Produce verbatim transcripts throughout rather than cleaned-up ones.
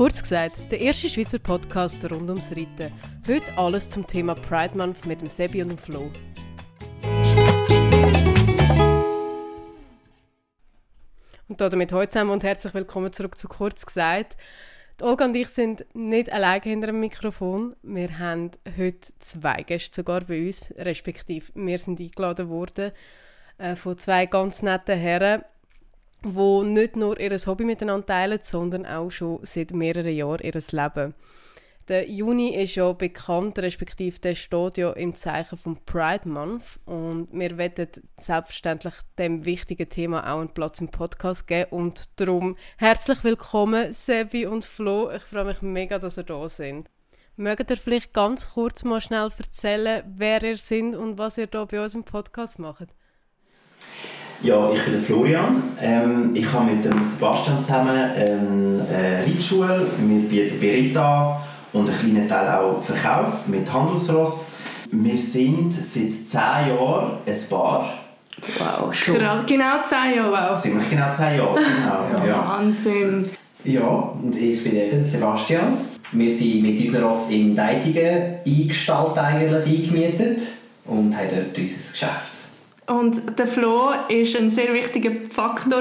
Kurz gesagt, der erste Schweizer Podcast rund ums Reiten. Heute alles zum Thema Pride Month mit dem Sebi und dem Flo. Und damit heute zusammen und herzlich willkommen zurück zu «Kurz gesagt». Die Olga und ich sind nicht alleine hinter dem Mikrofon. Wir haben heute zwei Gäste sogar bei uns, respektive wir sind eingeladen worden äh, von zwei ganz netten Herren, die nicht nur ihr Hobby miteinander teilen, sondern auch schon seit mehreren Jahren ihr Leben. Der Juni ist ja bekannt, respektive der steht ja im Zeichen vom Pride Month, und wir wollen selbstverständlich dem wichtigen Thema auch einen Platz im Podcast geben, und darum herzlich willkommen Sebi und Flo. Ich freue mich mega, dass ihr da sind. Mögt ihr vielleicht ganz kurz mal schnell erzählen, wer ihr seid und was ihr hier bei uns im Podcast macht? Ja, ich bin der Florian. Ähm, ich habe mit dem Sebastian zusammen eine äh, Reitschule. Wir bieten Bericht an und einen kleinen Teil auch Verkauf mit Handelsross. Wir sind seit zehn Jahren ein Paar. Wow, schon. Gerade genau zehn Jahre, wow. Ziemlich genau zehn Jahre, genau. Ja. Wahnsinn. Ja, und ich bin eben Sebastian. Wir sind mit unseren Ross in Deitigen eingestellt, eigentlich eingemietet, und haben dort unser Geschäft. Und der Flo war ein sehr wichtiger Faktor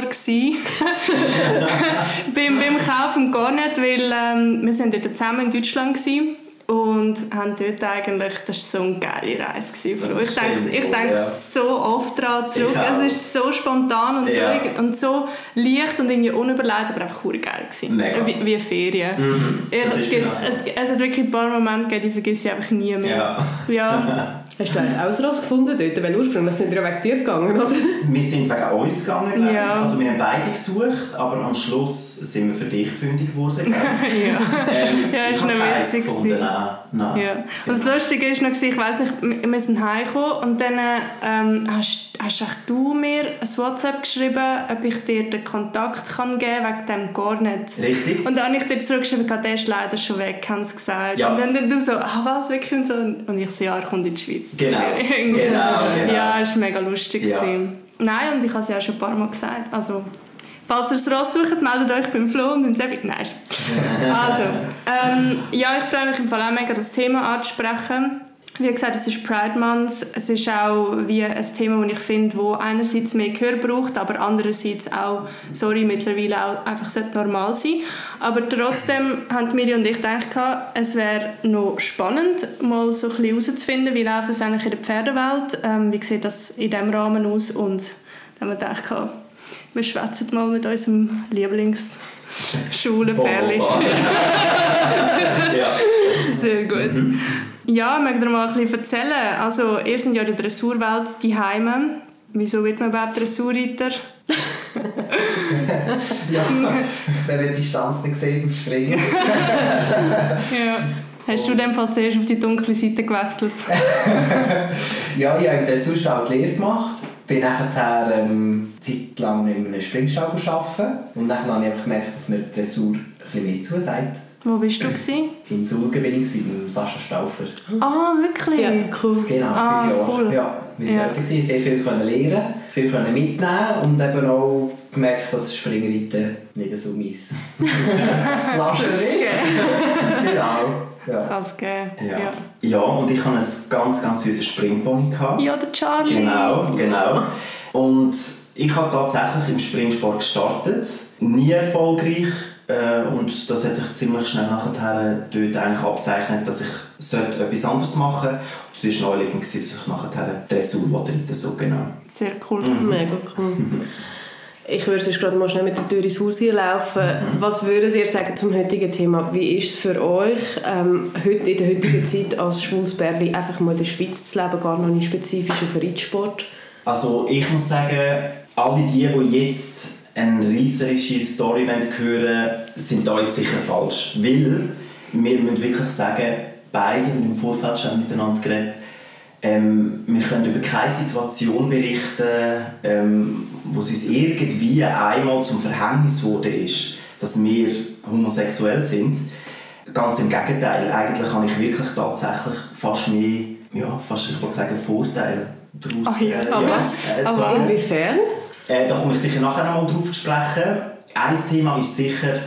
beim, beim Kaufen gar nicht, weil ähm, wir sind dort zusammen in Deutschland gsi und haben dort eigentlich, das war so eine geile Reise gewesen, Flo. Ich denke, ich denke so oft daran zurück. Es ist so spontan und, ja. so, und so leicht und irgendwie unüberlegt, aber einfach verdammt geil gewesen. Wie, wie Ferien. Mhm. Ja, es, gibt, genau. es, es hat wirklich ein paar Momente gegeben, die vergesse ich einfach nie mehr. Ja. Ja. Hast du eigentlich auch ein Ross gefunden dort? Weil ursprünglich sind wir ja wegen dir gegangen, oder? Wir sind wegen uns gegangen, glaube ich. Ja. Also wir haben beide gesucht, aber am Schluss sind wir für dich fündig geworden, glaube ich. Ja, ähm, ja, ich ist habe keins gefunden. Nein. Nein. Ja. Genau. Und das Lustige war noch, ich weiss nicht, wir sind nach Hause gekommen und dann ähm, hast, hast auch du mir ein WhatsApp geschrieben, ob ich dir den Kontakt kann geben kann, wegen dem Garnet. Richtig. Und dann habe ich dir zurückgeschrieben, der ist leider schon weg, haben sie gesagt. Ja. Und dann, dann du so, ah was, wirklich? Und, so, und ich so, ja, er kommt in die Schweiz. Genau, genau, genau. Ja, es war mega lustig. Ja. Nein, und ich habe es ja auch schon ein paar Mal gesagt. Also, falls ihr das Ross sucht, meldet euch beim Flo und beim Sebi. Nein. Also, ähm, ja, ich freue mich im Fall auch mega, das Thema anzusprechen. Wie gesagt, es ist Pride Month. Es ist auch wie ein Thema, das ich finde, wo einerseits mehr Gehör braucht, aber andererseits auch, sorry, mittlerweile auch einfach normal sein sollte. Aber trotzdem haben Miri und ich gedacht, es wäre noch spannend, mal so ein bisschen herauszufinden, wie läuft es eigentlich in der Pferdewelt, ähm, wie sieht das in diesem Rahmen aus. Und dann haben wir gedacht, wir schwätzen mal mit unserem Lieblings-Schule-Pärli. Sehr gut. Mhm. Ja, mögt ihr mal ein bisschen erzählen? Also, ihr seid ja in der Dressurwelt daheim. Wieso wird man überhaupt Dressurreiter? Ja, wenn man die Distanz nicht sieht und springt. Ja. Hast du in dem Fall zuerst auf die dunkle Seite gewechselt? Ja, ich habe im Dressurstall die Lehre gemacht. Bin nachher ähm, eine Zeit lang in einem Springstall gearbeitet. Und dann habe ich einfach gemerkt, dass mir die Dressur ein bisschen mehr zusagt. Wo warst du? In Zug war ich, beim Sascha Stauffer. Ah, wirklich? Ja, cool. Genau, fünf ah, Jahre. Cool. Ja, ich war dort, sehr viel lernen, viel mitnehmen und eben auch gemerkt, dass Springreiten nicht so meins Flaschen ist. Genau. Ja. Kann es geben. Ja. Ja. Ja, und ich hatte einen ganz, ganz süßen Springpony. Ja, der Charlie. Genau, genau. Und ich habe tatsächlich im Springsport gestartet. Nie erfolgreich. Und das hat sich ziemlich schnell nachher dort eigentlich abzeichnet, dass ich etwas anderes machen sollte. Das war neulich, dass ich nachher Dressur reiten so genau. Sehr cool. Mhm. Mega cool. Mhm. Ich würde jetzt gerade mal schnell mit der Tür ins Haus hinlaufen. Mhm. Was würdet ihr sagen zum heutigen Thema? Wie ist es für euch, ähm, heute, in der heutigen Zeit als schwules Bärli einfach mal in der Schweiz zu leben, gar noch nicht spezifisch auf Reitsport? Also ich muss sagen, alle die, die jetzt eine reißerische Story hören, sind da jetzt sicher falsch. Weil wir müssen wirklich sagen, beide haben im Vorfeld schon miteinander geredet. Ähm, wir können über keine Situation berichten, ähm, wo es uns irgendwie einmal zum Verhängnis wurde, ist, dass wir homosexuell sind. Ganz im Gegenteil, eigentlich habe ich wirklich tatsächlich fast mehr, ja, fast, ich würde sagen, Vorteile daraus. Ach ja, äh, ja, äh, aber inwiefern? Äh, da komme ich sicher nachher noch mal drauf zu sprechen. Ein Thema ist sicher,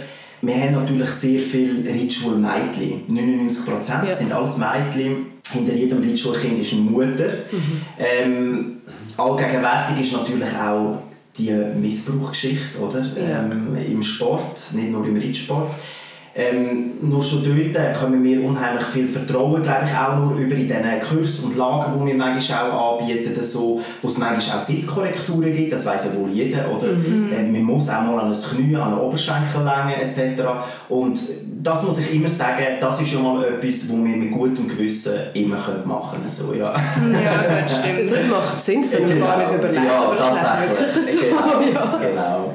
Wir haben natürlich sehr viele Reitschulmädchen. neunundneunzig Prozent ja. sind alles Mädchen. Hinter jedem Reitschulkind ist eine Mutter. Mhm. Ähm, allgegenwärtig ist natürlich auch die Missbrauchgeschichte, oder? Ja. Ähm, im Sport, nicht nur im Reitsport. Ähm, nur schon dort können wir unheimlich viel Vertrauen, glaube ich, auch nur über in diesen Kursen und Lager, die wir manchmal auch anbieten, so, wo es manchmal auch Sitzkorrekturen gibt, das weiss ja wohl jeder, oder? Mhm. Äh, man muss auch mal an ein Knie, an eine Oberschenkellänge et cetera. Und das muss ich immer sagen, das ist ja mal etwas, wo wir mit gutem Gewissen immer machen können. So, ja. Ja, das stimmt. Das macht Sinn, das haben wir gar nicht überlegt. Ja, tatsächlich. Genau, ja. genau.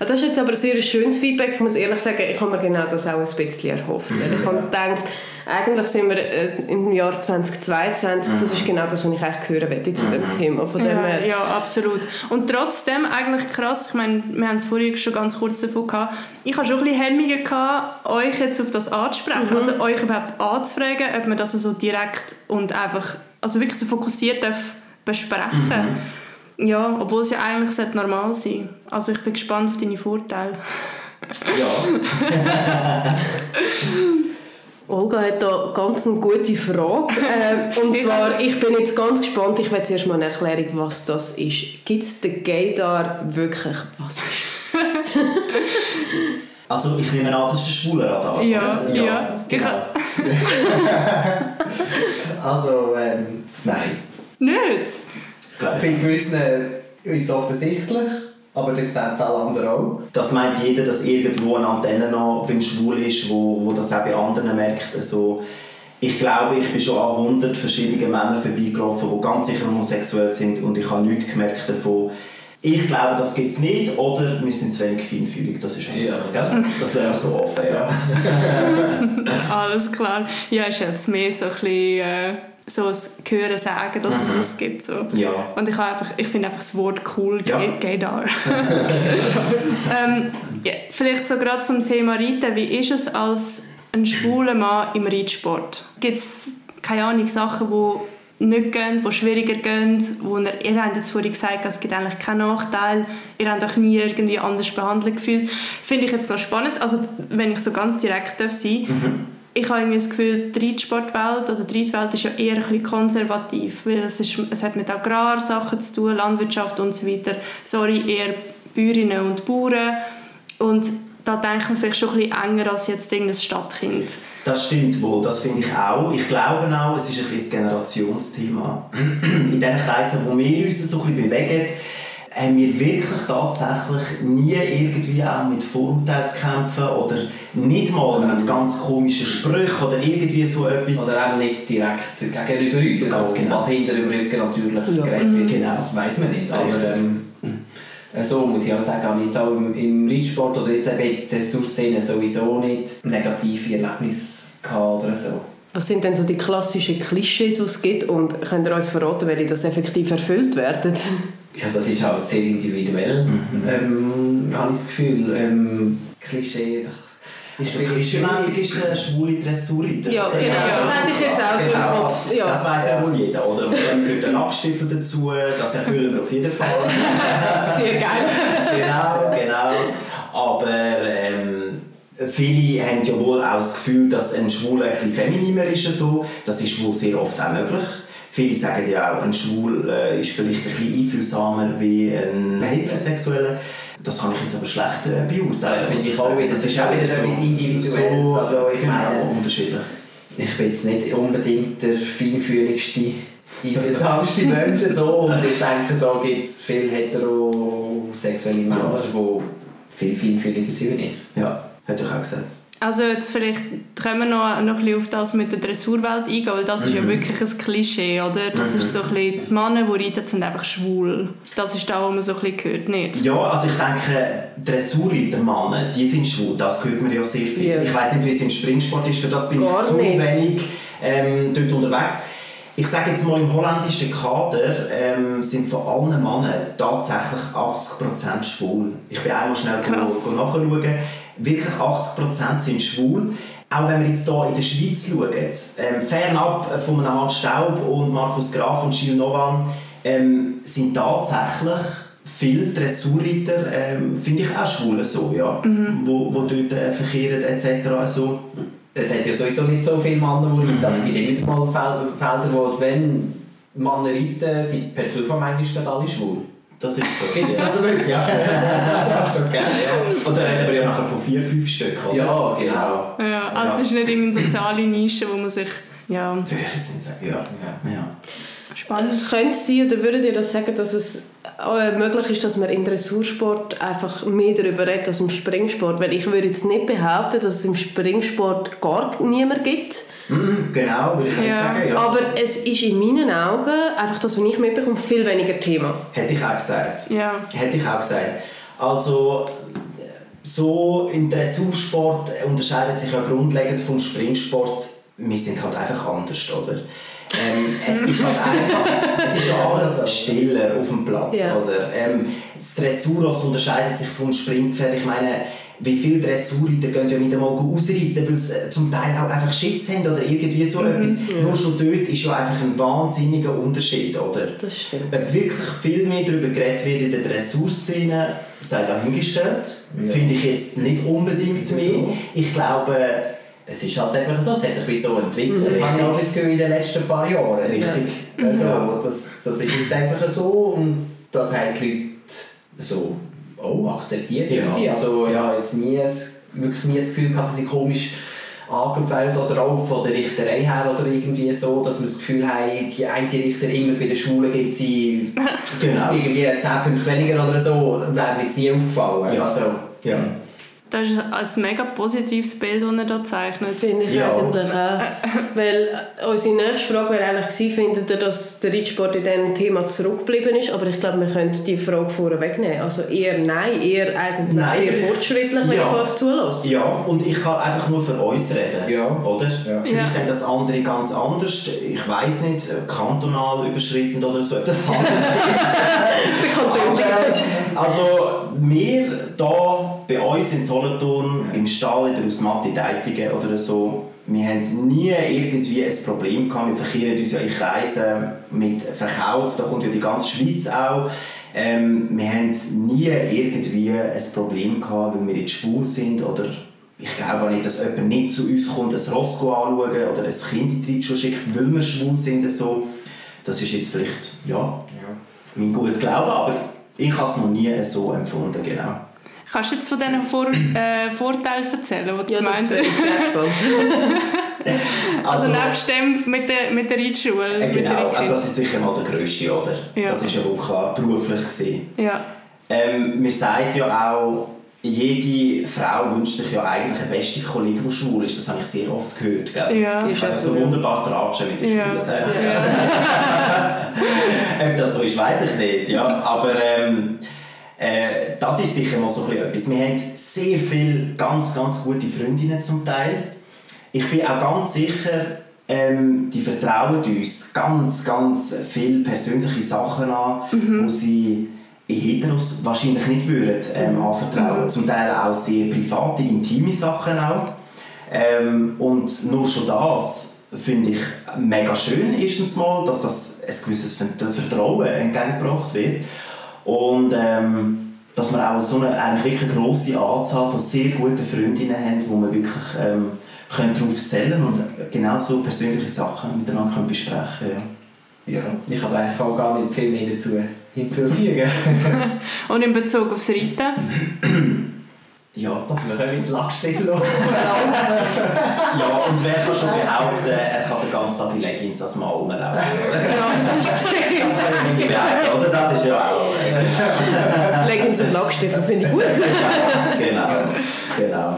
Das ist jetzt aber ein sehr schönes Feedback. Ich muss ehrlich sagen, ich habe mir genau das auch ein bisschen erhofft. Mhm. Ich habe gedacht, eigentlich sind wir im Jahr zweitausendzweiundzwanzig, mhm. das ist genau das, was ich eigentlich hören möchte zu mhm. dem Thema. Von ja, dem ja, absolut. Und trotzdem, eigentlich krass, ich meine, wir haben es vorhin schon ganz kurz davon gehabt, ich hatte schon ein bisschen Hemmungen gehabt, euch jetzt auf das anzusprechen, mhm. also euch überhaupt anzufragen, ob man das so also direkt und einfach, also wirklich so fokussiert darf besprechen mhm. Ja, obwohl es ja eigentlich normal sein sollte. Also ich bin gespannt auf deine Vorteile. Ja. Olga hat da ganz eine gute Frage. Äh, und zwar, ich bin jetzt ganz gespannt, ich will zuerst mal eine Erklärung, was das ist. Gibt es den Gaydar wirklich? Was ist das? Also ich nehme an, das ist der Schwulenradar. Ja, ja, ja. Genau. Also, ähm, nein. Nicht? Bei gewissen ist es offensichtlich, aber dann sehen es alle anderen auch. Das meint jeder, dass irgendwo eine Antenne noch beim Schwul ist, wo, wo das auch bei anderen merkt. Also, ich glaube, ich bin schon an hundert verschiedenen Männern vorbeigelaufen, die ganz sicher homosexuell sind und ich habe nichts gemerkt davon. Ich glaube, das gibt es nicht, oder wir sind zu wenig feinfühlig, das ist ja. Gell? Das wäre so offen, ja. Alles klar. Ja, ist jetzt mehr so ein bisschen... Äh so das Hören sagen, dass mhm. es das gibt. So. Ja. Und ich, einfach, ich finde einfach das Wort cool, ja. Gaydar. ähm, yeah. Vielleicht so gerade zum Thema Reiten. Wie ist es als ein schwuler Mann im Reitsport? Gibt es, keine Ahnung, Sachen, die nicht gehen, die schwieriger gehen? Wo ihr, ihr habt jetzt vorhin gesagt, es gibt eigentlich keinen Nachteil. Ihr habt euch nie irgendwie anders behandelt gefühlt. Finde ich jetzt noch spannend. Also, wenn ich so ganz direkt sein darf. Mhm. Ich habe irgendwie das Gefühl, die Reitsportwelt oder die Reitwelt ist ja eher ein bisschen konservativ, weil es, ist, es hat mit Agrarsachen zu tun, Landwirtschaft und so weiter. Sorry, eher Bäuerinnen und Bauern. Und da denkt man vielleicht schon ein bisschen enger als jetzt irgendein Stadtkind. Das stimmt wohl, das finde ich auch. Ich glaube auch, es ist ein bisschen ein Generationsthema. In den Kreisen, wo wir uns so ein bisschen bewegen, haben wir wirklich tatsächlich nie irgendwie auch mit Vorurteilen zu kämpfen oder nicht mal mit ganz komischen Sprüchen oder irgendwie so etwas. Oder auch nicht direkt gegenüber uns, ganz also, genau. Was hinter dem Rücken natürlich ja. geredet wird, genau. weiss man nicht. Aber ähm, so muss ich auch sagen, habe ich jetzt auch im, im Reitsport oder jetzt eben in der Dressurszene sowieso nicht negative Erlebnisse gehabt oder so. Was sind denn so die klassischen Klischees, die es gibt, und könnt ihr uns verraten, welche das effektiv erfüllt werden? Ja, das ist halt sehr individuell, mhm. ähm, habe ich das Gefühl. Ähm, Klischee, das ist wirklich klischeemässig ist eine schwule Dressurreiter. Ja, genau, ja, das hätte ich jetzt auch genau. so im Kopf. Ja. Das weiss ja wohl jeder, oder? Und dann gehört ein Lackstiefel dazu, das erfüllen wir auf jeden Fall. Sehr geil. Genau, genau. Aber ähm, viele haben ja wohl auch das Gefühl, dass ein Schwuler ein bisschen femininer ist. So. Das ist wohl sehr oft auch möglich. Viele sagen ja auch, ein Schwul äh, ist vielleicht ein bisschen einfühlsamer wie ein Heterosexueller. Das kann ich jetzt aber schlecht äh, beurteilen. Das, das, ich auch wieder, das ist auch wieder so etwas Individuelles. So, also ich genau, meine, unterschiedlich. Ich bin jetzt nicht unbedingt der feinfühligste, einfühlsamste Mensch. So. Und ich denke, da gibt es viele heterosexuelle Männer, ja. die viel feinfühliger sind wie ich. Ja, hätte ich auch gesagt. Also jetzt vielleicht können wir noch, noch ein bisschen auf das mit der Dressurwelt eingehen, weil das mhm. ist ja wirklich ein Klischee, oder? Das mhm. ist so ein bisschen, die Männer, die reiten, sind einfach schwul. Das ist das, was man so ein bisschen hört, nicht? Ja, also ich denke, Dressurreiter-Männer, die sind schwul, das hört man ja sehr viel. Yeah. Ich weiss nicht, wie es im Springsport ist, für das bin Gar ich zu nicht. wenig ähm, dort unterwegs. Ich sage jetzt mal, im holländischen Kader ähm, sind von allen Männern tatsächlich achtzig Prozent schwul. Ich bin einmal schnell nachschauen. Wirklich achtzig Prozent sind schwul. Auch wenn wir jetzt hier in der Schweiz schauen, ähm, fernab von Hans Staub und Markus Graf und Gilles Novan, ähm, sind tatsächlich viele Dressurreiter ähm, finde ich auch schwul so, ja, mhm. wo, wo dort äh, verkehren et cetera. Also, es hat ja sowieso nicht so viele Männer, die reiten, mhm. aber es gibt immer mal Felder, wo wenn Männer reiten, sind per Zufall manchmal alle schwul. Das ist so. Gibt es das wirklich? Ja, das hast du schon gerne. Und dann reden wir ja nachher von vier, fünf Stück, oder? Ja, genau. Ja, also ja. Es ist nicht irgendeine soziale Nische, wo man sich... Ja. Würde ich jetzt nicht sagen, ja. ja. ja. Spannend. Könnte es sein, oder würdet ihr das sagen, dass es möglich ist, dass man im Dressursport einfach mehr darüber redet als im Springsport? Weil ich würde jetzt nicht behaupten, dass es im Springsport gar niemand gibt. Mm, genau, würde ich ja. nicht sagen, ja. Aber es ist in meinen Augen, einfach das, was ich mitbekomme, viel weniger Thema. Hätte ich auch gesagt. Ja. Hätte ich auch gesagt. Also... So im Dressursport unterscheidet sich ja grundlegend vom Springsport. Wir sind halt einfach anders, oder? Ähm, es ist halt einfach, es ist alles stiller auf dem Platz, ja. oder? Ähm, das Dressurross unterscheidet sich vom Springpferd. Ich meine, wie viele Dressurreiter gehen ja nicht einmal ausreiten, weil sie zum Teil halt einfach Schiss haben oder irgendwie so mhm. etwas. Ja. Nur schon dort ist ja einfach ein wahnsinniger Unterschied, oder? Das stimmt. Wenn wirklich viel mehr darüber geredet wird in der Dressurszene, sei dahingestellt, ja. finde ich jetzt nicht unbedingt mehr. Ich glaube, es ist halt einfach so, es hat sich wie so entwickelt. Ich habe das in den letzten paar Jahren. Richtig. Ja. Also, ja. Das, das ist jetzt einfach so und das haben die Leute so oh, akzeptiert. Ja. Also, ich ja. habe jetzt nie, wirklich nie das Gefühl gehabt, dass sie komisch angeschaut werden oder auch von der Richterei her oder irgendwie so, dass wir das Gefühl haben, die eine Richter immer bei der Schule gibt sie genau. irgendwie zehn Punkte weniger oder so, wäre mir jetzt nie aufgefallen. Ja. Also, ja. Das ist ein mega positives Bild, das er hier zeichnet. Finde ich ja. eigentlich auch. Weil unsere nächste Frage wäre eigentlich gewesen, findet ihr, dass der Reitsport in diesem Thema zurückgeblieben ist? Aber ich glaube, wir können die Frage vorher wegnehmen. Also eher nein, eher eigentlich nein, sehr fortschrittlich, wenn ja. ich euch zulasse. Ja, und ich kann einfach nur für uns reden. Ja. Oder? Ja. Vielleicht ja. haben das andere ganz anders. Ich weiss nicht, kantonal überschreitend oder so etwas anders ist. Der Kanton aber, also wir hier bei uns in Solothurn, im Stall, in der Ausmatte, in Deitigen oder so. Wir hatten nie irgendwie ein Problem gehabt. Wir verkehren uns ja in Kreisen mit Verkauf. Da kommt ja die ganze Schweiz auch. Ähm, wir hatten nie irgendwie ein Problem gehabt, weil wir jetzt schwul sind. Oder ich glaube auch nicht, dass jemand nicht zu uns kommt, ein Ross anschauen oder ein Kind in die Reitschule schickt, weil wir schwul sind. So. Das ist jetzt vielleicht ja, ja. mein guter Glaube, aber ich habe es noch nie so empfunden. Genau. Kannst du jetzt von diesen Vor- äh, Vorteilen erzählen, die du ja, meinst? Ja, das ist also, also nebst dem mit der, mit der Reitschule. Äh, genau, der das ist sicher mal der grösste, oder? Ja. Das war ja wohl klar beruflich gewesen. Ja. Ähm, man sagt ja auch, jede Frau wünscht sich ja eigentlich eine beste Kollegin, die schwul ist. Das habe ich sehr oft gehört. Gell? Ja, ich kann so wunderbar tratschen mit den ja. Schwulen selber. Ja. Ob das so ist, weiss ich nicht. Ja. Aber, ähm, Äh, das ist sicher mal so etwas. Wir haben sehr viele ganz, ganz gute Freundinnen zum Teil. Ich bin auch ganz sicher, ähm, die vertrauen uns ganz, ganz viele persönliche Sachen an, mhm. wo sie in Heteros wahrscheinlich nicht würden, ähm, anvertrauen. Mhm. Zum Teil auch sehr private, intime Sachen auch. Ähm, und nur schon das finde ich mega schön, erstens mal, dass das ein gewisses Vertrauen entgegengebracht wird. Und ähm, dass wir auch so eine eigentlich wirklich grosse Anzahl von sehr guten Freundinnen haben, wo wir wirklich ähm, können darauf erzählen und genauso persönliche Sachen miteinander können besprechen können. Ja. Ja, ich kann eigentlich auch gar nicht viel mehr dazu hinzufügen. Und in Bezug aufs Reiten? Ja, dass wir können mit Lackstiefeln laufen. Ja, und wer kann schon behaupten, er kann den ganzen Tag in Leggings als Mann rumlaufen? Ja, das stimmt. Das ist ja oder? Das ist ja auch... Leggings und Lackstiefeln finde ich gut. Genau, genau.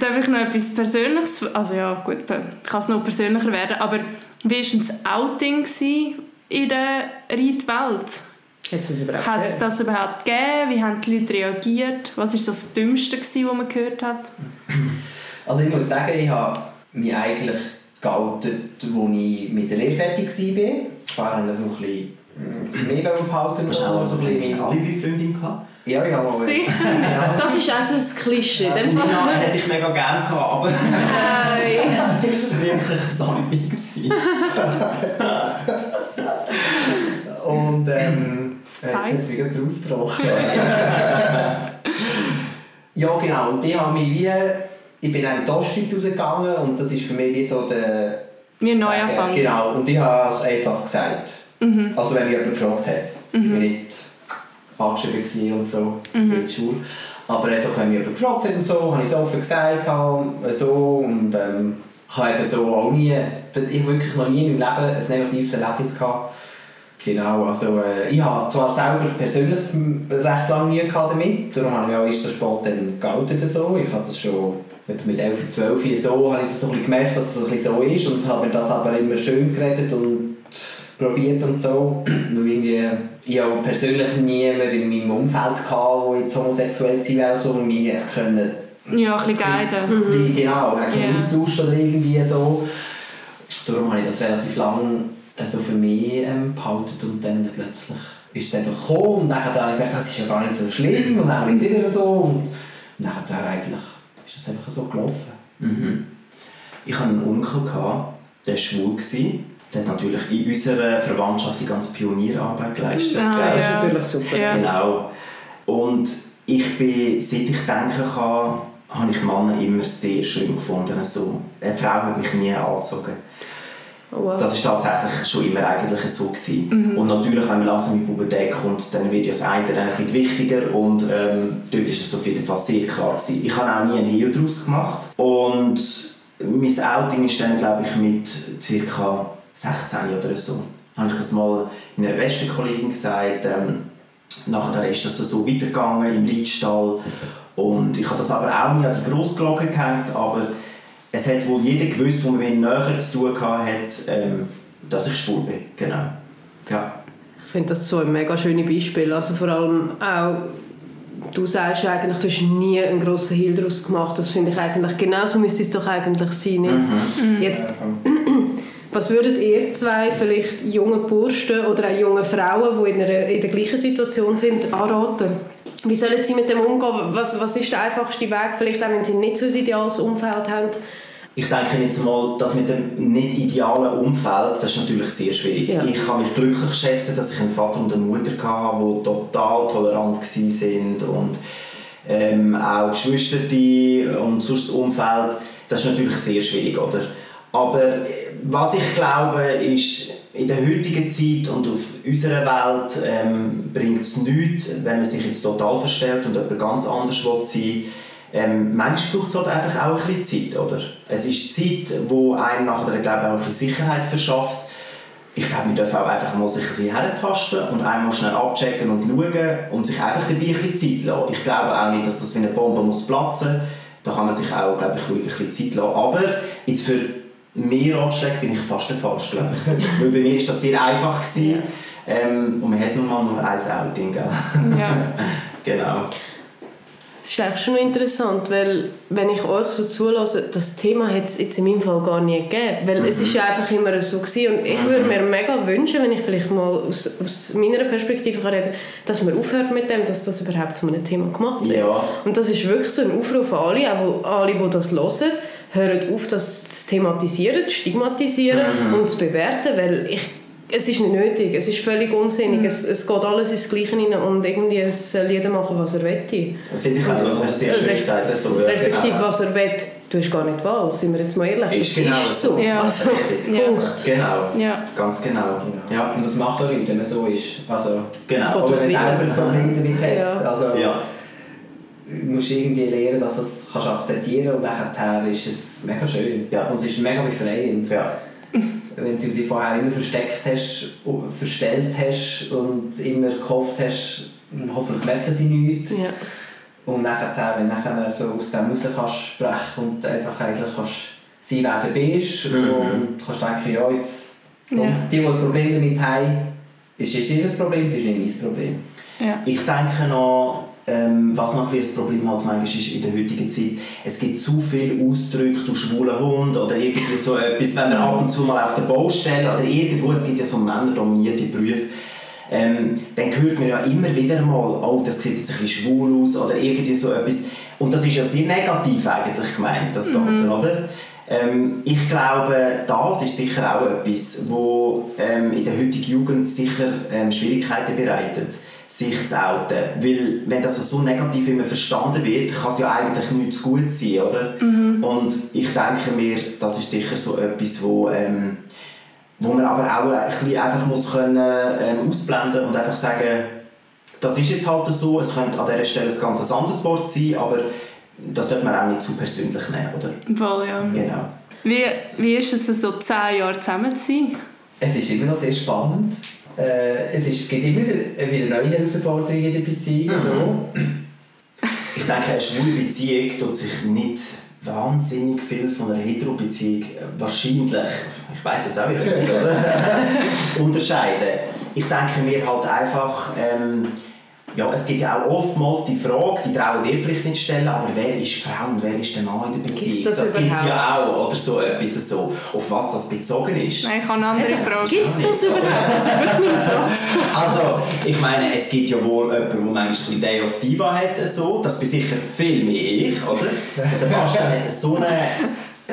Darf ich noch etwas Persönliches... Also ja, gut, kann es noch persönlicher werden, aber wie war denn das Outing in der Reitwelt? Hat es das, das überhaupt gegeben? Wie haben die Leute reagiert? Was war das Dümmste, was man gehört hat? Also ich muss sagen, ich habe mich eigentlich geoutet, als ich mit der Lehre fertig war. Die Fahrer haben das noch ein bisschen für mich behalten. Du hast auch so ein bisschen meine Alibi-Freundin gehabt. Ja, ja. Aber sicher. Ja. Das ist auch so ein Klischee. Ja, den Namen hätte ich mega gerne gehabt, aber nein. Das war wirklich ein Alibi. Und ähm, nice. Ich bin wieder rausgebracht. Ja, genau. Und ich habe mich wie... Ich bin in die Ostschweiz rausgegangen und das ist für mich wie so der... Wir Neuanfang. Genau. Und ich habe es einfach gesagt. Mhm. Also wenn mich jemand gefragt hat. Mhm. Ich war nicht angeschrieben und so mhm. in der Schule. Aber einfach wenn mich jemand gefragt hat und so, habe ich es offen gesagt. So, und ähm, ich habe eben so auch nie... Ich habe wirklich noch nie in meinem Leben ein negatives Erlebnis gehabt. Genau, also äh, ich habe zwar selber persönlich recht lange Mühe gehabt damit, darum habe ich auch erst so spät dann geoutet oder so. Ich habe das schon mit elf, zwölf so, habe ich so ein bisschen gemerkt, dass es ein bisschen so ist und habe mir das aber immer schön geredet und probiert und so. Weil irgendwie, ich habe persönlich niemanden in meinem Umfeld gehabt, der jetzt homosexuell sein wäre, sondern mich können... Ja, ein bisschen guiden. Mhm. Genau, ein bisschen yeah. austauschen oder irgendwie so. Darum habe ich das relativ lange... Also für mich ähm, behaltet und dann plötzlich ist es einfach gekommen und dann habe ich gedacht, das ist ja gar nicht so schlimm und dann habe ich es wieder so und dann eigentlich ist das einfach so gelaufen. Mhm. Ich hatte einen Onkel, der war schwul. Der hat natürlich in unserer Verwandtschaft die ganze Pionierarbeit geleistet. Ah, ja, das ist natürlich super. Ja. Genau. Und ich bin, seit ich denken kann, habe ich Männer immer sehr schön gefunden. Also, eine Frau hat mich nie angezogen. Wow. Das war tatsächlich schon immer eigentlich so gewesen. Mhm. Und natürlich, wenn man langsam in die Pubertät kommt, dann wird ja das eine dann etwas wichtiger und ähm, dort war es auf jeden Fall sehr klar gewesen. Ich habe auch nie einen Hehl daraus gemacht und mein Outing ist dann, glaube ich, mit ca. sechzehn oder so. Habe ich das mal in einer besten Kollegin gesagt. Ähm, nachher ist das so weitergegangen im Reitstall und ich habe das aber auch nie an die Grossglocke gehängt, aber es hat wohl jeder gewusst, der mir näher zu tun hatte, dass ich schwul bin. Genau. Ja. Ich finde das so ein mega schönes Beispiel. Also vor allem auch, du sagst eigentlich, du hast nie einen grossen Hehl daraus gemacht. Das finde ich eigentlich, genauso müsste es doch eigentlich sein. Nicht? Mhm. Jetzt, was würdet ihr zwei, vielleicht junge Burschen oder auch junge Frauen, die in, einer, in der gleichen Situation sind, anraten? Wie sollen sie mit dem umgehen? Was, was ist der einfachste Weg, vielleicht auch wenn sie nicht so ein ideales Umfeld haben? Ich denke jetzt mal, das mit dem nicht idealen Umfeld, das ist natürlich sehr schwierig. Ja. Ich kann mich glücklich schätzen, dass ich einen Vater und eine Mutter hatte, die total tolerant waren und ähm, auch Geschwister und sonst das Umfeld. Das ist natürlich sehr schwierig, oder? Aber was ich glaube, ist... In der heutigen Zeit und auf unserer Welt ähm, bringt es nichts, wenn man sich jetzt total verstellt und jemand ganz anders will sein. Ähm, manchmal braucht es halt einfach auch ein bisschen Zeit, oder? Es ist Zeit, die einem nachher, glaube ich, auch ein bisschen Sicherheit verschafft. Ich glaube, man darf auch einfach mal sich ein bisschen herentasten und einmal schnell abchecken und schauen und sich einfach dabei ein bisschen Zeit lassen. Ich glaube auch nicht, dass das wie eine Bombe muss platzen muss. Da kann man sich auch, glaube ich, ruhig ein bisschen Zeit lassen. Aber jetzt für mir Ratschläge bin ich fast der Falsche, glaube ich. Weil bei mir war das sehr einfach. Ja. Ähm, und man hat nun mal nur ein Outing. Ja. Genau. Das ist eigentlich schon interessant, weil wenn ich euch so zulasse, das Thema hat es jetzt in meinem Fall gar nie gegeben. Weil mhm. es ist ja einfach immer so gewesen. Und ich mhm. würde mir mega wünschen, wenn ich vielleicht mal aus, aus meiner Perspektive kann reden, dass man aufhört mit dem, dass das überhaupt zu einem Thema gemacht wird. Ja. Und das ist wirklich so ein Aufruf an alle, auch alle, die das hören. Hört auf, das zu thematisieren, zu stigmatisieren mhm. und zu bewerten, weil ich, es ist nicht nötig, es ist völlig unsinnig, mhm. es, es geht alles ins Gleiche hinein und irgendwie soll jeder machen, was er will. Finde ich auch, das hast du sehr schön gesagt. So respektive, genau. was er will, du hast gar nicht Wahl, sind wir jetzt mal ehrlich, ist das genau ist so. Ja. Also, ja. Punkt. Genau, ja. ganz genau. genau. Ja. Und das macht auch Leute, wenn man so ist. Also, genau. Oder wenn man selber ein Problem damit hat. Also, ja. Du musst irgendwie lernen, dass du das akzeptieren kannst und nachher ist es mega schön. Ja. Und es ist mega befreiend. Ja. Wenn du dich vorher immer versteckt hast, verstellt hast und immer gehofft hast, hoffentlich merken sie nichts. Ja. Und nachher, wenn du so aus dem raus kannst sprechen und einfach eigentlich kannst sein, wer du bist mhm. und kannst denken, ja jetzt... Ja. Und die, die das Problem damit haben, ist es ihr Problem, es ist nicht mein Problem. Ja. Ich denke noch... Ähm, was noch ein Problem hat manchmal ist in der heutigen Zeit, es gibt zu viele Ausdrücke, du schwuler Hund oder irgendwie so etwas, wenn man ab und zu mal auf der Baustelle oder irgendwo, es gibt ja so männerdominierte Berufe, ähm, dann hört man ja immer wieder mal, oh, das sieht jetzt ein bisschen schwul aus oder irgendwie so etwas. Und das ist ja sehr negativ eigentlich gemeint, das Ganze, mhm. oder? Ähm, ich glaube, das ist sicher auch etwas, wo ähm, in der heutigen Jugend sicher ähm, Schwierigkeiten bereitet. sich zu outen. Weil, wenn das so negativ immer verstanden wird, kann es ja eigentlich nichts gut sein, oder? Mhm. Und ich denke mir, das ist sicher so etwas, wo, ähm, wo man aber auch ein bisschen einfach muss können, ähm, ausblenden und einfach sagen, das ist jetzt halt so, es könnte an dieser Stelle ein ganz anderes Wort sein, aber das darf man auch nicht zu persönlich nehmen, oder? Voll, ja. Genau. Wie, wie ist es, so zehn Jahre zusammen zu sein? Es ist immer noch sehr spannend. Äh, es ist, gibt immer wieder neue Herausforderungen in der Beziehung. Mhm. So. Ich denke, eine schwule Beziehung tut sich nicht wahnsinnig viel von einer Hetero-Beziehung wahrscheinlich, ich weiss es auch wieder nicht, oder? unterscheiden. Ich denke mir halt einfach, ähm, ja, es gibt ja auch oftmals die Frage, die trauen dir vielleicht nicht stellen, aber wer ist Frau und wer ist der Mann in der Beziehung? Gibt's das das gibt es ja auch, oder so etwas so. Auf was das bezogen ist. Nein, ich habe eine andere Frage. Gibt es das überhaupt? Das ist wirklich meine Frage. Also, ich meine, es gibt ja wohl jemanden, der manchmal ein Day of Diva hat, so. Das bin sicher viel mehr ich, oder? Sebastian hat so einen,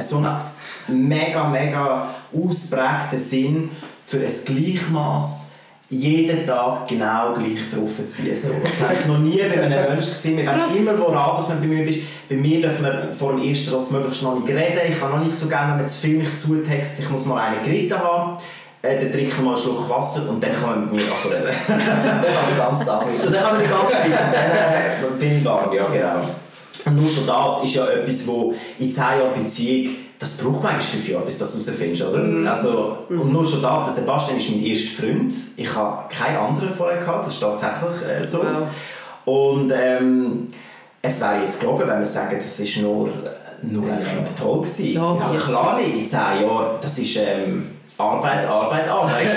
so einen mega, mega ausprägten Sinn für ein Gleichmaß, jeden Tag genau gleich drauf ziehen. So. Das habe ich noch nie bei einem Menschen gesehen. Wir wissen immer, woran man bei mir ist. Bei mir dürfen wir vor dem ersten Ross möglichst noch nicht reden. Ich kann noch nicht so gerne, wenn man zu viel mich zutext. Ich muss mal einen geritten haben. Äh, dann trinken wir mal einen Schluck Wasser und dann kann man mit mir anfangen. Dann kann man ganz Tag reden. Dann kann man den ganzen Tag reden. Dann äh, bin ich warm, ja genau. Und nur schon das ist ja etwas, wo in zehn Jahren Beziehung, das braucht man eigentlich fünf Jahre, bis du das herausfindest, oder? Mm. Also, und nur schon das, der Sebastian ist mein erster Freund. Ich habe keinen anderen vorher gehabt, das ist tatsächlich äh, so. Wow. Und ähm, es wäre jetzt gelogen, wenn wir sagen, das ist nur, nur einfach toll gewesen. Ja, ja, klar nicht in zehn Jahren, das ist ähm, Arbeit, Arbeit, Arbeit.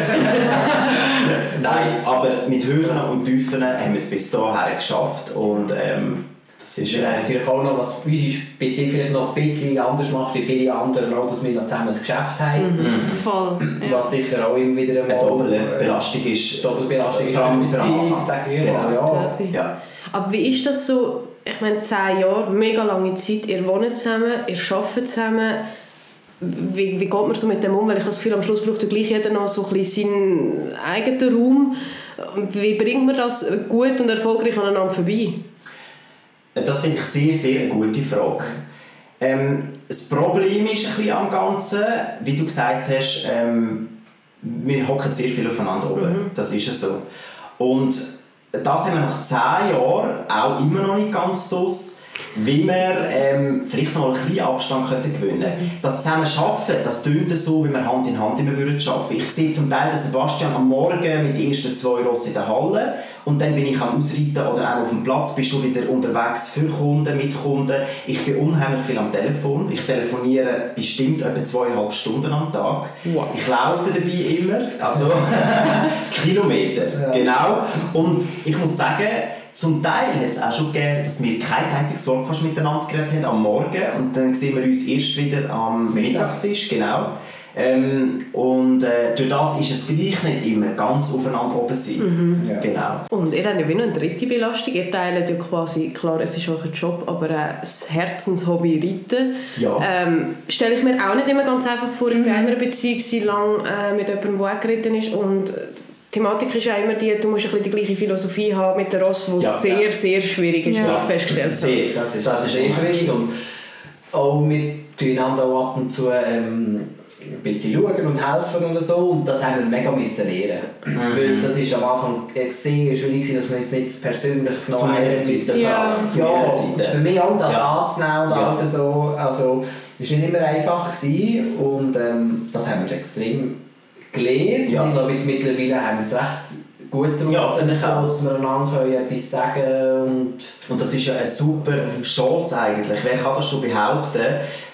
Nein, aber mit Höhen und Tiefen haben wir es bis dahin geschafft. Und, ähm, das ist wir haben natürlich auch noch, was unsere Beziehung vielleicht noch ein bisschen anders macht wie viele andere, auch, dass wir noch zusammen ein Geschäft haben. Mhm. Voll. Ja. Was sicher auch immer wieder eine Doppelbelastung ist. Doppelbelastung ist eine Beziehung, sage ich mal. Ja. Ja. Aber wie ist das so, ich meine, zehn Jahre, mega lange Zeit, ihr wohnt zusammen, ihr arbeitet zusammen. Wie, wie geht man so mit dem um? Weil ich habe das Gefühl, am Schluss braucht gleich jeder noch so ein bisschen seinen eigenen Raum. Wie bringt man das gut und erfolgreich aneinander vorbei? Das finde ich sehr, sehr eine gute Frage. Ähm, das Problem ist ein bisschen am Ganzen, wie du gesagt hast, ähm, wir hocken sehr viel aufeinander oben. Mhm. Das ist ja so. Und das haben wir nach zehn Jahren auch immer noch nicht ganz draus, wie wir ähm, vielleicht noch mal ein bisschen Abstand könnten gewinnen könnten. Das zusammen schaffen, das tönt so, wie wir Hand in Hand immer würden schaffen. Ich sehe zum Teil den Sebastian am Morgen mit den ersten zwei Rossen in der Halle und dann bin ich am Ausreiten oder auch auf dem Platz, bin schon wieder unterwegs für Kunden, mit Kunden. Ich bin unheimlich viel am Telefon. Ich telefoniere bestimmt etwa zweieinhalb Stunden am Tag. Wow. Ich laufe dabei immer, also Kilometer, ja. Genau. Und ich muss sagen, zum Teil hat es auch schon gegeben, dass wir kein einziges Wort fast miteinander geredet haben am Morgen und dann sehen wir uns erst wieder am Mittagstisch, genau. Ähm, und äh, durch das ist es gleich nicht immer ganz aufeinander oben sein. Mhm. Ja. Genau. Und ihr habt ja wie noch eine dritte Belastung, ihr teilt ja quasi, klar es ist auch ein Job, aber äh, das Herzenshobby Reiten, ja. ähm, stelle ich mir auch nicht immer ganz einfach vor, in mhm. einer Beziehung sein, lang äh, mit jemandem, der auch geritten ist und die Thematik ist ja immer die, du musst ein bisschen die gleiche Philosophie haben mit der Ross, die ja, sehr, ja. sehr schwierig ist, ja. wie ich festgestellt habe. Sehr, das ist, das ist sehr schwierig und auch wir tun einander auch ab und zu ähm, ein bisschen schauen und helfen und so und das haben wir mega müssen lernen. Mhm. Weil das ist am Anfang sehr schwierig, dass wir es nicht persönlich genommen haben. Von ja. ja, für mich auch das ja. anzunehmen und ja. alles so. Also, es war nicht immer einfach gewesen und ähm, das haben wir extrem gelernt. Ja. Ich glaube, jetzt mittlerweile haben wir es recht gut drauf, ja, so, dass wir einander etwas sagen können. Und, und das ist ja eine super Chance eigentlich. Wer kann das schon behaupten,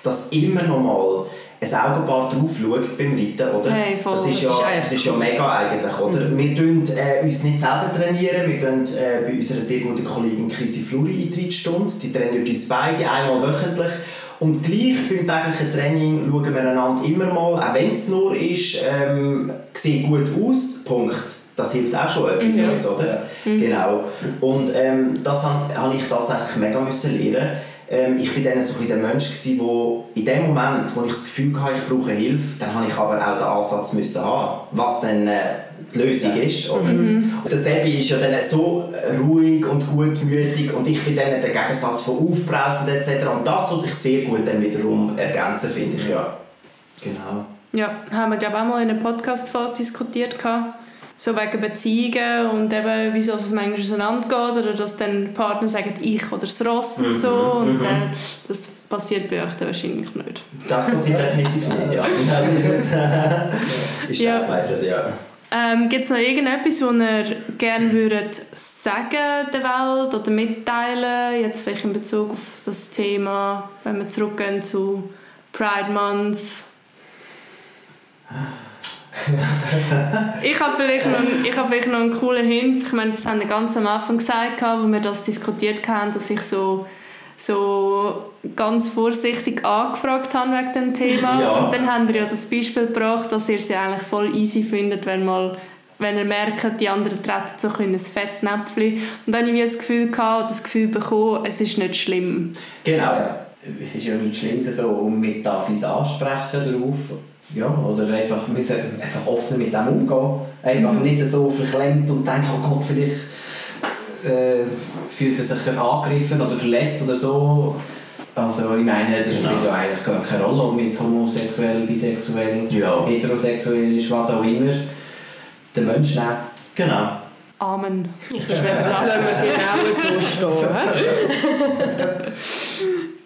dass immer noch mal ein Augenpaar drauf schaut beim Reiten, oder? Hey, voll, das ist ja, das ist ja mega eigentlich, oder? Mhm. Wir trainieren äh, uns nicht selber, trainieren. Wir gehen äh, bei unserer sehr guten Kollegin Krisi Fluri in die Reitstunde. Die trainiert uns beide einmal wöchentlich. Und gleich beim täglichen Training schauen wir einander immer mal, auch wenn es nur ist, ähm, sieht gut aus, Punkt. Das hilft auch schon etwas, mhm. uns, oder? Mhm. Genau. Und ähm, das habe ich tatsächlich mega müssen lernen. Ähm, ich war dann so ein der Mensch, der in dem Moment, wo ich das Gefühl hatte, ich brauche Hilfe, dann habe ich aber auch den Ansatz müssen haben, was dann äh, die Lösung ist. Oder? Mhm. Und der Sebi ist ja dann so ruhig und gutmütig und ich bin dann der Gegensatz von aufbrausend et cetera. Und das tut sich sehr gut dann wiederum ergänzen, finde ich, ja. Genau. Ja, haben wir glaube auch mal in einem Podcast-Folge diskutiert. So wegen Beziehungen und eben, wieso es manchmal auseinandergeht oder dass dann Partner sagen, ich oder das Ross und so. Und dann, das passiert bei euch dann wahrscheinlich nicht. Das passiert definitiv nicht, ja. Das ist jetzt ist ja gemeistert, ja. Ähm, gibt es noch irgendetwas, was ihr gerne würdet sagen der Welt oder mitteilen? Jetzt vielleicht in Bezug auf das Thema, wenn wir zurückgehen zu Pride Month. ich habe vielleicht, hab vielleicht noch einen coolen Hint. Ich meine, das haben wir ganz am Anfang gesagt, als wir das diskutiert haben, dass ich so, so ganz vorsichtig angefragt habe wegen dem Thema. Ja. Und dann haben wir ja das Beispiel gebracht, dass ihr es ja eigentlich voll easy findet, wenn, mal, wenn ihr merkt, die anderen treten so ein Fettnäpfchen. Und dann habe ich das Gefühl gehabt, oder das Gefühl bekommen, es ist nicht schlimm. Genau. Es ist ja nicht schlimm, so, und man darf uns ansprechen darauf. Ja, oder einfach, wir sollten einfach offen mit dem umgehen. Einfach mhm. nicht so verklemmt und denken, oh Gott, vielleicht äh, fühlt er sich angegriffen oder verletzt oder so. Also ich meine, das spielt ja eigentlich gar keine Rolle, ob man jetzt homosexuell, bisexuell, ja. heterosexuell ist, was auch immer. Den Menschen nehmen. Genau. Amen. Ich das lassen wir genau so stehen.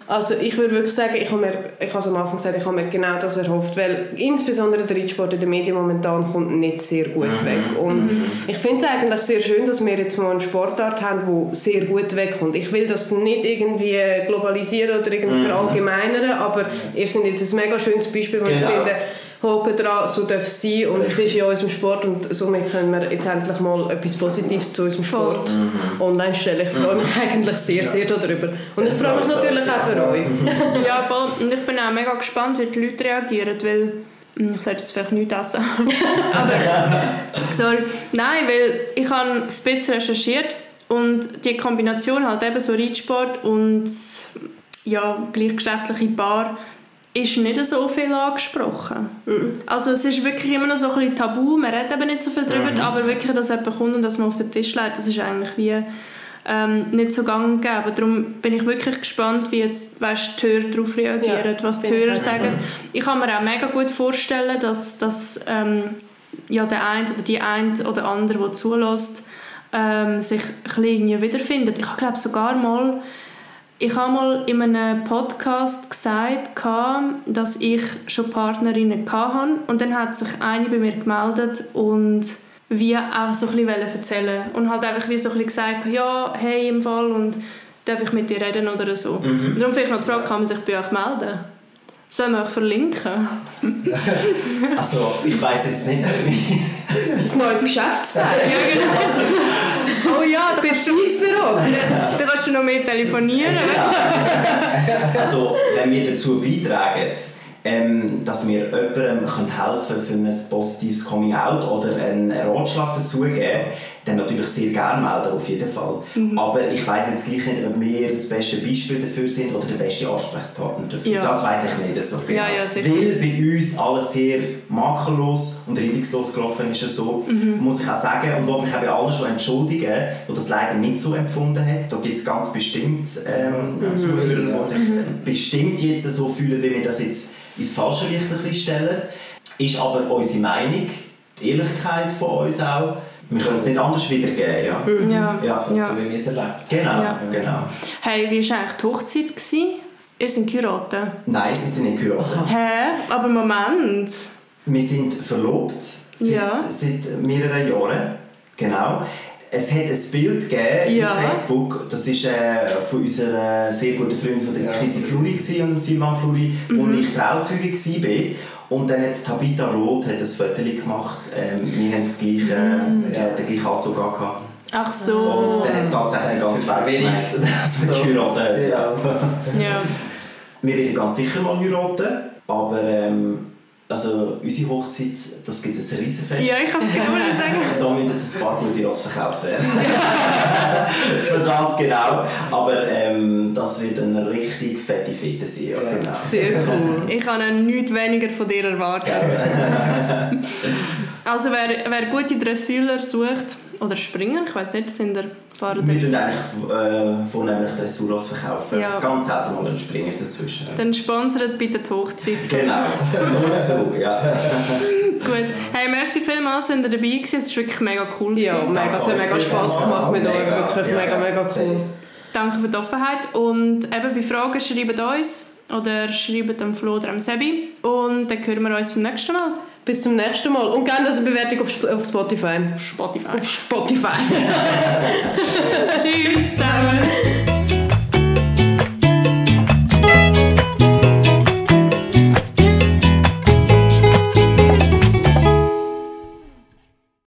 Also ich würde wirklich sagen, ich habe mir, ich habe es am Anfang gesagt, ich habe mir genau das erhofft, weil insbesondere der Reitsport in den Medien momentan kommt nicht sehr gut mhm. weg. Und mhm. ich finde es eigentlich sehr schön, dass wir jetzt mal eine Sportart haben, die sehr gut wegkommt. Ich will das nicht irgendwie globalisieren oder irgendwie mhm. verallgemeinern, aber ihr seid jetzt ein mega schönes Beispiel, wo genau. ich finde, hocken dran, so darf es sein und es ist ja unserem Sport und somit können wir jetzt endlich mal etwas Positives zu unserem Sport mhm. online stellen. Ich freue mich eigentlich sehr, sehr ja. darüber. Und ich freue mich natürlich auch für euch. Ja, voll. Und ich bin auch mega gespannt, wie die Leute reagieren, weil ich sollte jetzt vielleicht nichts essen. Aber, sorry. Nein, weil ich habe ein bisschen recherchiert und die Kombination halt eben so Reitsport und ja, gleichgeschlechtliche Paare ist nicht so viel angesprochen. Mhm. Also es ist wirklich immer noch so ein bisschen tabu, man redet eben nicht so viel darüber, mhm. aber wirklich, dass jemand kommt und dass man auf den Tisch legt, das ist eigentlich wie ähm, nicht so gang und gäbe. Darum bin ich wirklich gespannt, wie jetzt weißt, die Hörer darauf reagieren, ja, was die Hörer ich sagen. Mhm. Ich kann mir auch mega gut vorstellen, dass, dass ähm, ja, der eine oder die eine oder andere, der zulässt, ähm, sich ein bisschen irgendwie wiederfindet. Ich glaube sogar mal Ich habe mal in einem Podcast gesagt, dass ich schon Partnerinnen hatte. Und dann hat sich eine bei mir gemeldet und wie auch so ein bisschen erzählen und hat einfach wie so ein bisschen gesagt, ja, hey, im Fall, und darf ich mit dir reden oder so. Mhm. Darum vielleicht noch die Frage, kann man sich bei euch melden? Sollen wir euch verlinken? Also, ich weiss jetzt nicht. Das neues Geschäftsfeld. Ja, genau. Oh ja, da kannst du Da kannst du noch mehr telefonieren. Ja. Also, wenn wir dazu beitragen, ähm, dass wir jemandem helfen können für ein positives Coming-out oder einen Ratschlag dazugeben, dann natürlich sehr gerne melden, auf jeden Fall. Mhm. Aber ich weiss jetzt gleich nicht, ob wir das beste Beispiel dafür sind oder der beste Ansprechpartner dafür. Ja. Das weiss ich nicht so genau. Ja, ja, weil bei uns alles sehr makellos und reibungslos gelaufen ist, so, mhm. muss ich auch sagen. Und wo mich auch bei allen schon entschuldigen, die das leider nicht so empfunden haben. Da gibt es ganz bestimmt ähm, mhm. Zuhörer, die sich mhm. bestimmt jetzt so fühlen, wie wir das jetzt ins falsche Licht stellen. Ist aber unsere Meinung, die Ehrlichkeit von uns auch, wir können es nicht anders wiedergeben, ja. Mhm. Ja, ja. So ja. wie wir es erlebt. Genau, ja. genau. Hey, wie war eigentlich die Hochzeit gewesen? Ihr seid geheiratet? Nein, wir sind nicht geheiratet. Hä? Aber Moment! Wir sind verlobt seit, ja. seit mehreren Jahren. Genau. Es hat ein Bild gegeben ja. auf Facebook, das war äh, von unserer sehr guten Freundin von der Krisi Fluri und Simon Fluri, wo mhm. ich Trauzeugin war. Und dann hat Tabitha Roth hat ein Foto gemacht. Ähm, wir hatten gleich, äh, ja, den gleichen Anzug angehabt. Ach so. Und dann hat tatsächlich ganz wenig dass wir heiraten. Ja. ja. Wir werden ganz sicher mal heiraten. Aber ähm, Also unsere Hochzeit, das gibt ein Riesenfest. Ja, ich kann es genau sagen. Da müssen jetzt ein paar gute Ross verkauft werden. Für das genau. Aber ähm, das wird eine richtig fette Fete sein. Ja, genau. Sehr cool. Ich habe nichts weniger von dir erwartet. Also wer, wer gute Dressüler sucht, oder Springer, ich weiss nicht, sind der Fahrer. Wir tun eigentlich äh, vornehmlich Dressuros verkaufen. Ja. Ganz selten mal einen Springer dazwischen. Dann sponsert bitte die Hochzeit. Genau, nur so, ja. Gut. Hey, merci vielmals, dass ihr dabei gewesen. Es ist wirklich mega cool. Ja, ja mega, es hat mega Spass gemacht mit euch. Wirklich ja, mega, mega cool. Ja. Danke für die Offenheit. Und eben bei Fragen schreibt uns oder schreibt dem Flo oder dem Sebi. Und dann hören wir uns beim nächsten Mal. Bis zum nächsten Mal. Und gerne eine Bewertung auf, Sp- auf Spotify. Spotify. Auf Spotify. Tschüss zusammen.